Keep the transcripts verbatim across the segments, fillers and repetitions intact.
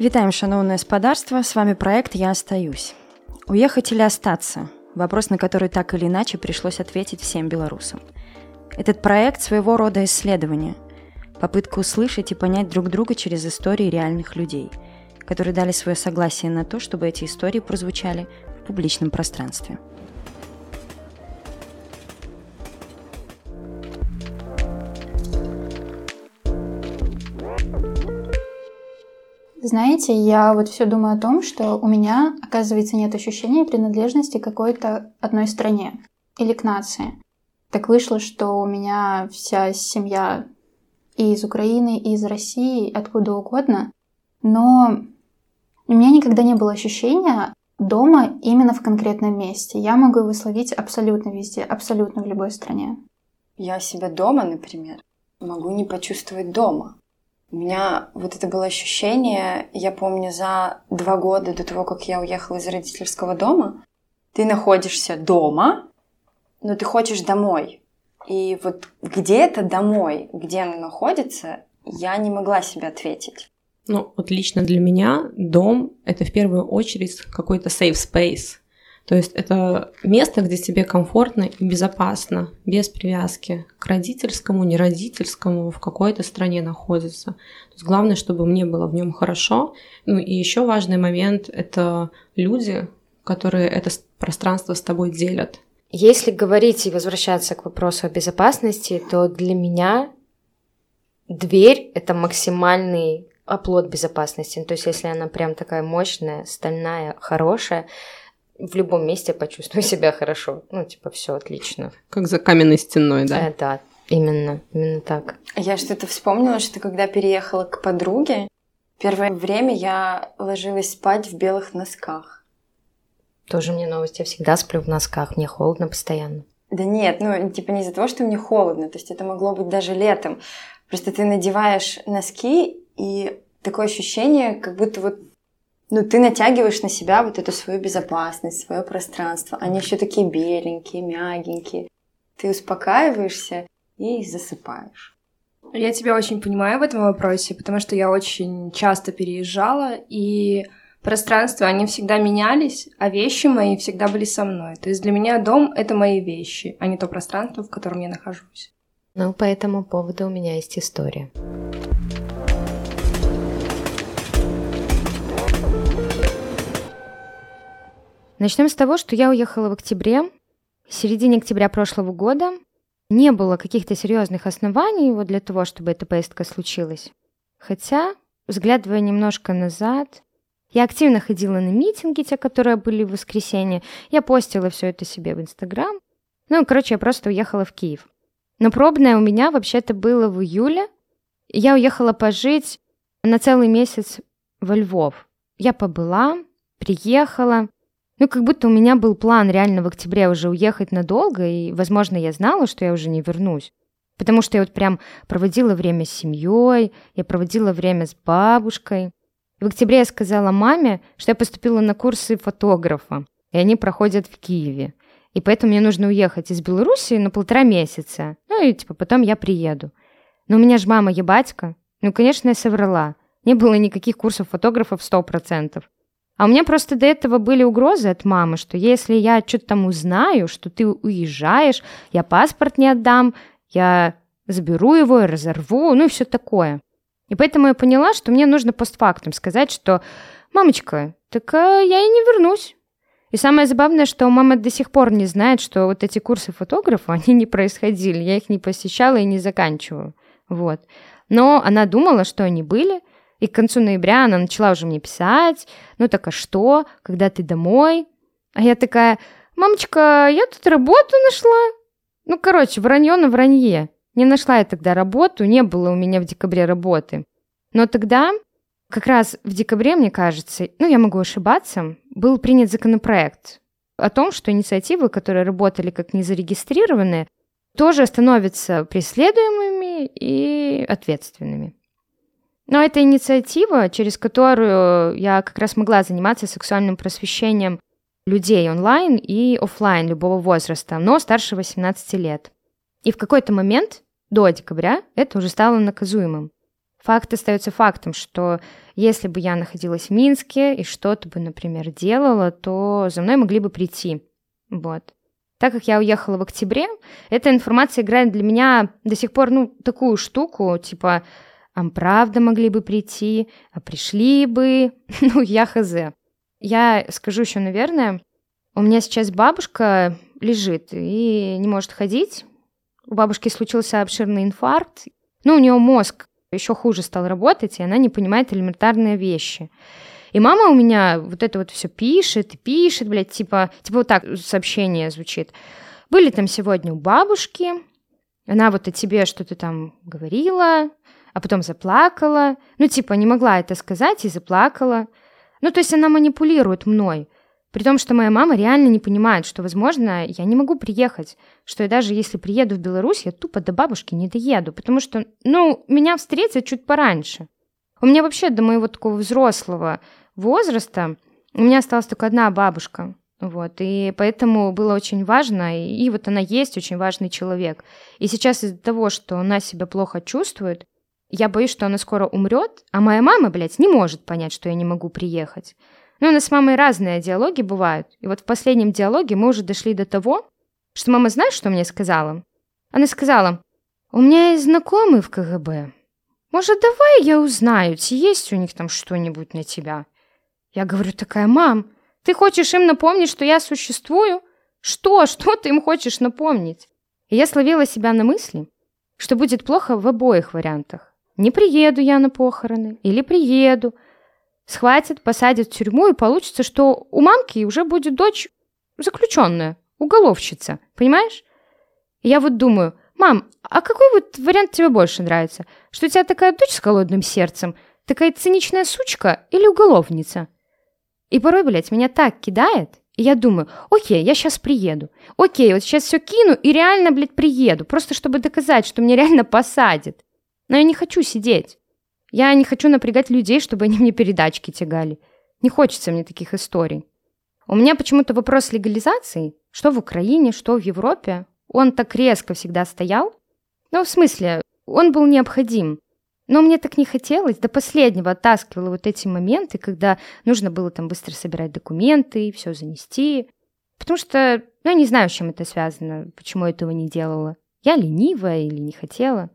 Вітаем, шановное спадарство, с вами проект «Я остаюсь». Уехать или остаться? Вопрос, на который так или иначе пришлось ответить всем белорусам. Этот проект своего рода исследование, попытка услышать и понять друг друга через истории реальных людей, которые дали свое согласие на то, чтобы эти истории прозвучали в публичном пространстве. Знаете, я вот все думаю о том, что у меня, оказывается, нет ощущения принадлежности к какой-то одной стране или к нации. Так вышло, что у меня вся семья и из Украины, и из России, откуда угодно. Но у меня никогда не было ощущения дома именно в конкретном месте. Я могу его словить абсолютно везде, абсолютно в любой стране. Я себя дома, например, могу не почувствовать дома. У меня вот это было ощущение, я помню, за два года до того, как я уехала из родительского дома, ты находишься дома, но ты хочешь домой. И вот где-то домой, где она находится, я не могла себе ответить. Ну, вот лично для меня дом — это в первую очередь какой-то safe space. То есть это место, где тебе комфортно и безопасно, без привязки к родительскому, неродительскому, в какой-то стране находится. То есть главное, чтобы мне было в нем хорошо. Ну и еще важный момент – это люди, которые это пространство с тобой делят. Если говорить и возвращаться к вопросу о безопасности, то для меня дверь – это максимальный оплот безопасности. То есть если она прям такая мощная, стальная, хорошая – в любом месте почувствую себя хорошо. Ну, типа, все отлично. Как за каменной стеной, да? Э, да, именно, именно так. Я что-то вспомнила, что когда переехала к подруге, первое время я ложилась спать в белых носках. Тоже мне новость, я всегда сплю в носках, мне холодно постоянно. Да нет, ну, типа, не из-за того, что мне холодно, то есть это могло быть даже летом. Просто ты надеваешь носки, и такое ощущение, как будто вот Ну, ты натягиваешь на себя вот эту свою безопасность, свое пространство. Они еще такие беленькие, мягенькие. Ты успокаиваешься и засыпаешь. Я тебя очень понимаю в этом вопросе, потому что я очень часто переезжала, и пространства, они всегда менялись, а вещи мои всегда были со мной. То есть для меня дом — это мои вещи, а не то пространство, в котором я нахожусь. Ну, по этому поводу у меня есть история. Начнем с того, что я уехала в октябре, в середине октября прошлого года. Не было каких-то серьезных оснований вот для того, чтобы эта поездка случилась. Хотя, взглядывая немножко назад, я активно ходила на митинги, те, которые были в воскресенье. Я постила все это себе в Инстаграм. Ну, короче, я просто уехала в Киев. Но пробное у меня вообще-то было в июле. Я уехала пожить на целый месяц во Львов. Я побыла, приехала. Ну, как будто у меня был план реально в октябре уже уехать надолго, и, возможно, я знала, что я уже не вернусь. Потому что я вот прям проводила время с семьей, я проводила время с бабушкой. В октябре я сказала маме, что я поступила на курсы фотографа, и они проходят в Киеве. И поэтому мне нужно уехать из Белоруссии на полтора месяца. Ну, и типа потом я приеду. Но у меня же мама ебатька. Ну, конечно, я соврала. Не было никаких курсов фотографов сто процентов. А у меня просто до этого были угрозы от мамы, что если я что-то там узнаю, что ты уезжаешь, я паспорт не отдам, я заберу его и разорву, ну и все такое. И поэтому я поняла, что мне нужно постфактум сказать, что «Мамочка, так я и не вернусь». И самое забавное, что мама до сих пор не знает, что вот эти курсы фотографа, они не происходили, я их не посещала и не заканчивала. Вот. Но она думала, что они были. И к концу ноября она начала уже мне писать, ну так а что, когда ты домой? А я такая, мамочка, я тут работу нашла. Ну короче, вранье на вранье. Не нашла я тогда работу, не было у меня в декабре работы. Но тогда, как раз в декабре, мне кажется, ну я могу ошибаться, был принят законопроект о том, что инициативы, которые работали как незарегистрированные, тоже становятся преследуемыми и ответственными. Но это инициатива, через которую я как раз могла заниматься сексуальным просвещением людей онлайн и офлайн любого возраста, но старше восемнадцати лет. И в какой-то момент, до декабря, это уже стало наказуемым. Факт остается фактом, что если бы я находилась в Минске и что-то бы, например, делала, то за мной могли бы прийти. Вот. Так как я уехала в октябре, эта информация играет для меня до сих пор, ну, такую штуку, типа, а правда могли бы прийти, а пришли бы, ну, я хз. Я скажу еще, наверное, у меня сейчас бабушка лежит и не может ходить. У бабушки случился обширный инфаркт. Ну, у нее мозг еще хуже стал работать, и она не понимает элементарные вещи. И мама у меня вот это вот все пишет и пишет, блядь, типа, типа вот так сообщение звучит. Были там сегодня у бабушки, она вот о тебе что-то там говорила, а потом заплакала. Ну, типа, не могла это сказать и заплакала. Ну, то есть она манипулирует мной. При том, что моя мама реально не понимает, что, возможно, я не могу приехать, что я даже если приеду в Беларусь, я тупо до бабушки не доеду, потому что, ну, меня встретят чуть пораньше. У меня вообще до моего такого взрослого возраста у меня осталась только одна бабушка, вот, и поэтому было очень важно, и, и вот она есть очень важный человек. И сейчас из-за того, что она себя плохо чувствует, я боюсь, что она скоро умрет, а моя мама, блядь, не может понять, что я не могу приехать. Ну, у нас с мамой разные диалоги бывают, и вот в последнем диалоге мы уже дошли до того, что мама, знаешь, что мне сказала? Она сказала, у меня есть знакомый в ка гэ бэ, может, давай я узнаю, есть у них там что-нибудь на тебя? Я говорю, такая, мам, ты хочешь им напомнить, что я существую? Что? Что ты им хочешь напомнить? И я словила себя на мысли, что будет плохо в обоих вариантах. Не приеду я на похороны, или приеду. Схватят, посадят в тюрьму, и получится, что у мамки уже будет дочь заключенная, уголовщица, понимаешь? И я вот думаю, мам, а какой вот вариант тебе больше нравится? Что у тебя такая дочь с холодным сердцем, такая циничная сучка или уголовница? И порой, блядь, меня так кидает, и я думаю, окей, я сейчас приеду, окей, вот сейчас все кину и реально, блядь, приеду, просто чтобы доказать, что меня реально посадят. Но я не хочу сидеть. Я не хочу напрягать людей, чтобы они мне передачки тягали. Не хочется мне таких историй. У меня почему-то вопрос легализации, что в Украине, что в Европе, он так резко всегда стоял. Ну, в смысле, он был необходим. Но мне так не хотелось. До последнего оттаскивала вот эти моменты, когда нужно было там быстро собирать документы, все занести. Потому что, ну, я не знаю, с чем это связано, почему я этого не делала. Я ленивая или не хотела.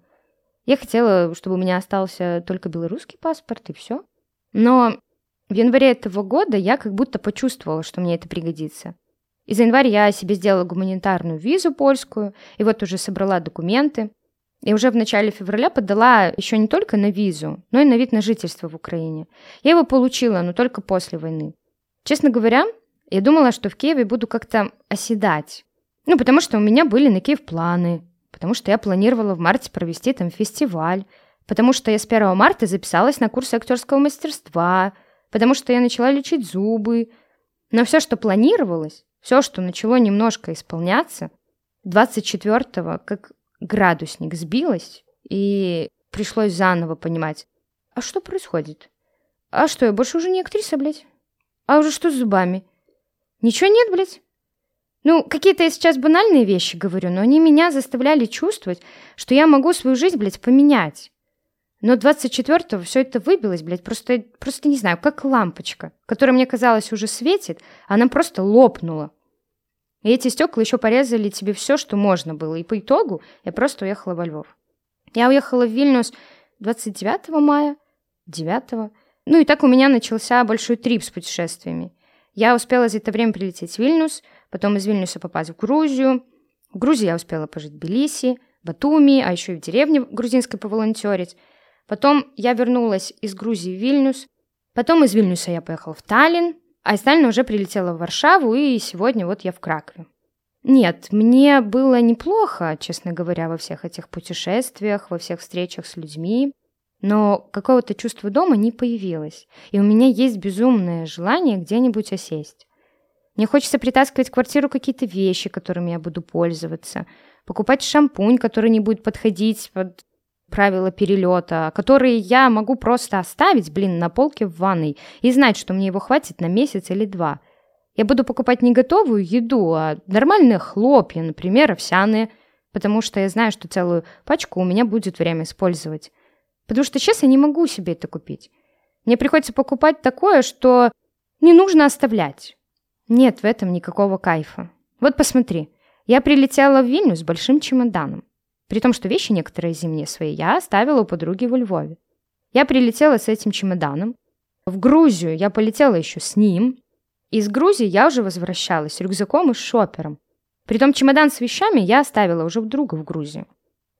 Я хотела, чтобы у меня остался только белорусский паспорт, и все. Но в январе этого года я как будто почувствовала, что мне это пригодится. И за январь я себе сделала гуманитарную визу польскую, и вот уже собрала документы. И уже в начале февраля подала еще не только на визу, но и на вид на жительство в Украине. Я его получила, но только после войны. Честно говоря, я думала, что в Киеве буду как-то оседать. Ну, потому что у меня были на Киев планы. Потому что я планировала в марте провести там фестиваль, потому что я с первого марта записалась на курсы актерского мастерства, потому что я начала лечить зубы. Но все, что планировалось, все, что начало немножко исполняться, двадцать четвёртого как градусник сбилось, и пришлось заново понимать, а что происходит? А что, я больше уже не актриса, блядь? А уже что с зубами? Ничего нет, блядь? Ну, какие-то я сейчас банальные вещи говорю, но они меня заставляли чувствовать, что я могу свою жизнь, блядь, поменять. Но двадцать четвёртого все это выбилось, блядь, просто, просто не знаю, как лампочка, которая, мне казалось, уже светит, она просто лопнула. И эти стекла еще порезали тебе все, что можно было. И по итогу я просто уехала во Львов. Я уехала в Вильнюс двадцать девятого мая, девятого. Ну и так у меня начался большой трип с путешествиями. Я успела за это время прилететь в Вильнюс, потом из Вильнюса попасть в Грузию. В Грузии я успела пожить в Тбилиси, Батуми, а еще и в деревне грузинской поволонтерить. Потом я вернулась из Грузии в Вильнюс. Потом из Вильнюса я поехала в Таллин, а из Таллина уже прилетела в Варшаву, и сегодня вот я в Кракове. Нет, мне было неплохо, честно говоря, во всех этих путешествиях, во всех встречах с людьми, но какого-то чувства дома не появилось, и у меня есть безумное желание где-нибудь осесть. Мне хочется притаскивать в квартиру какие-то вещи, которыми я буду пользоваться, покупать шампунь, который не будет подходить под правила перелета, которые я могу просто оставить, блин, на полке в ванной и знать, что мне его хватит на месяц или два. Я буду покупать не готовую еду, а нормальные хлопья, например, овсяные, потому что я знаю, что целую пачку у меня будет время использовать. Потому что сейчас я не могу себе это купить. Мне приходится покупать такое, что не нужно оставлять. Нет в этом никакого кайфа. Вот посмотри, я прилетела в Вильнюс с большим чемоданом. При том, что вещи некоторые зимние свои я оставила у подруги во Львове. Я прилетела с этим чемоданом. В Грузию я полетела еще с ним. Из Грузии я уже возвращалась с рюкзаком и с шопером. Притом чемодан с вещами я оставила уже у друга в Грузии.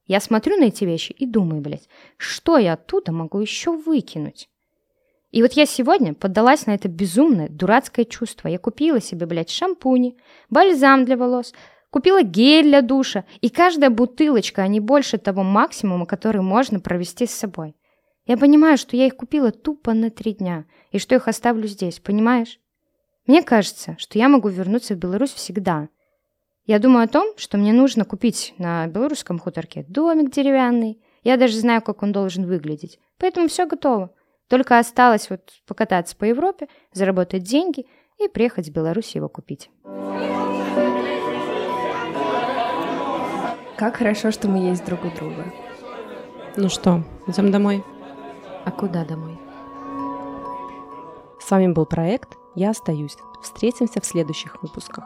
Я смотрю на эти вещи и думаю, блядь, что я оттуда могу еще выкинуть? И вот я сегодня поддалась на это безумное, дурацкое чувство. Я купила себе, блядь, шампуни, бальзам для волос, купила гель для душа. И каждая бутылочка, а не больше того максимума, который можно провести с собой. Я понимаю, что я их купила тупо на три дня, и что их оставлю здесь, понимаешь? Мне кажется, что я могу вернуться в Беларусь всегда. Я думаю о том, что мне нужно купить на белорусском хуторке домик деревянный. Я даже знаю, как он должен выглядеть. Поэтому все готово. Только осталось вот покататься по Европе, заработать деньги и приехать в Беларусь его купить. Как хорошо, что мы есть друг у друга. Ну что, идем домой? А куда домой? С вами был проект «Я остаюсь». Встретимся в следующих выпусках.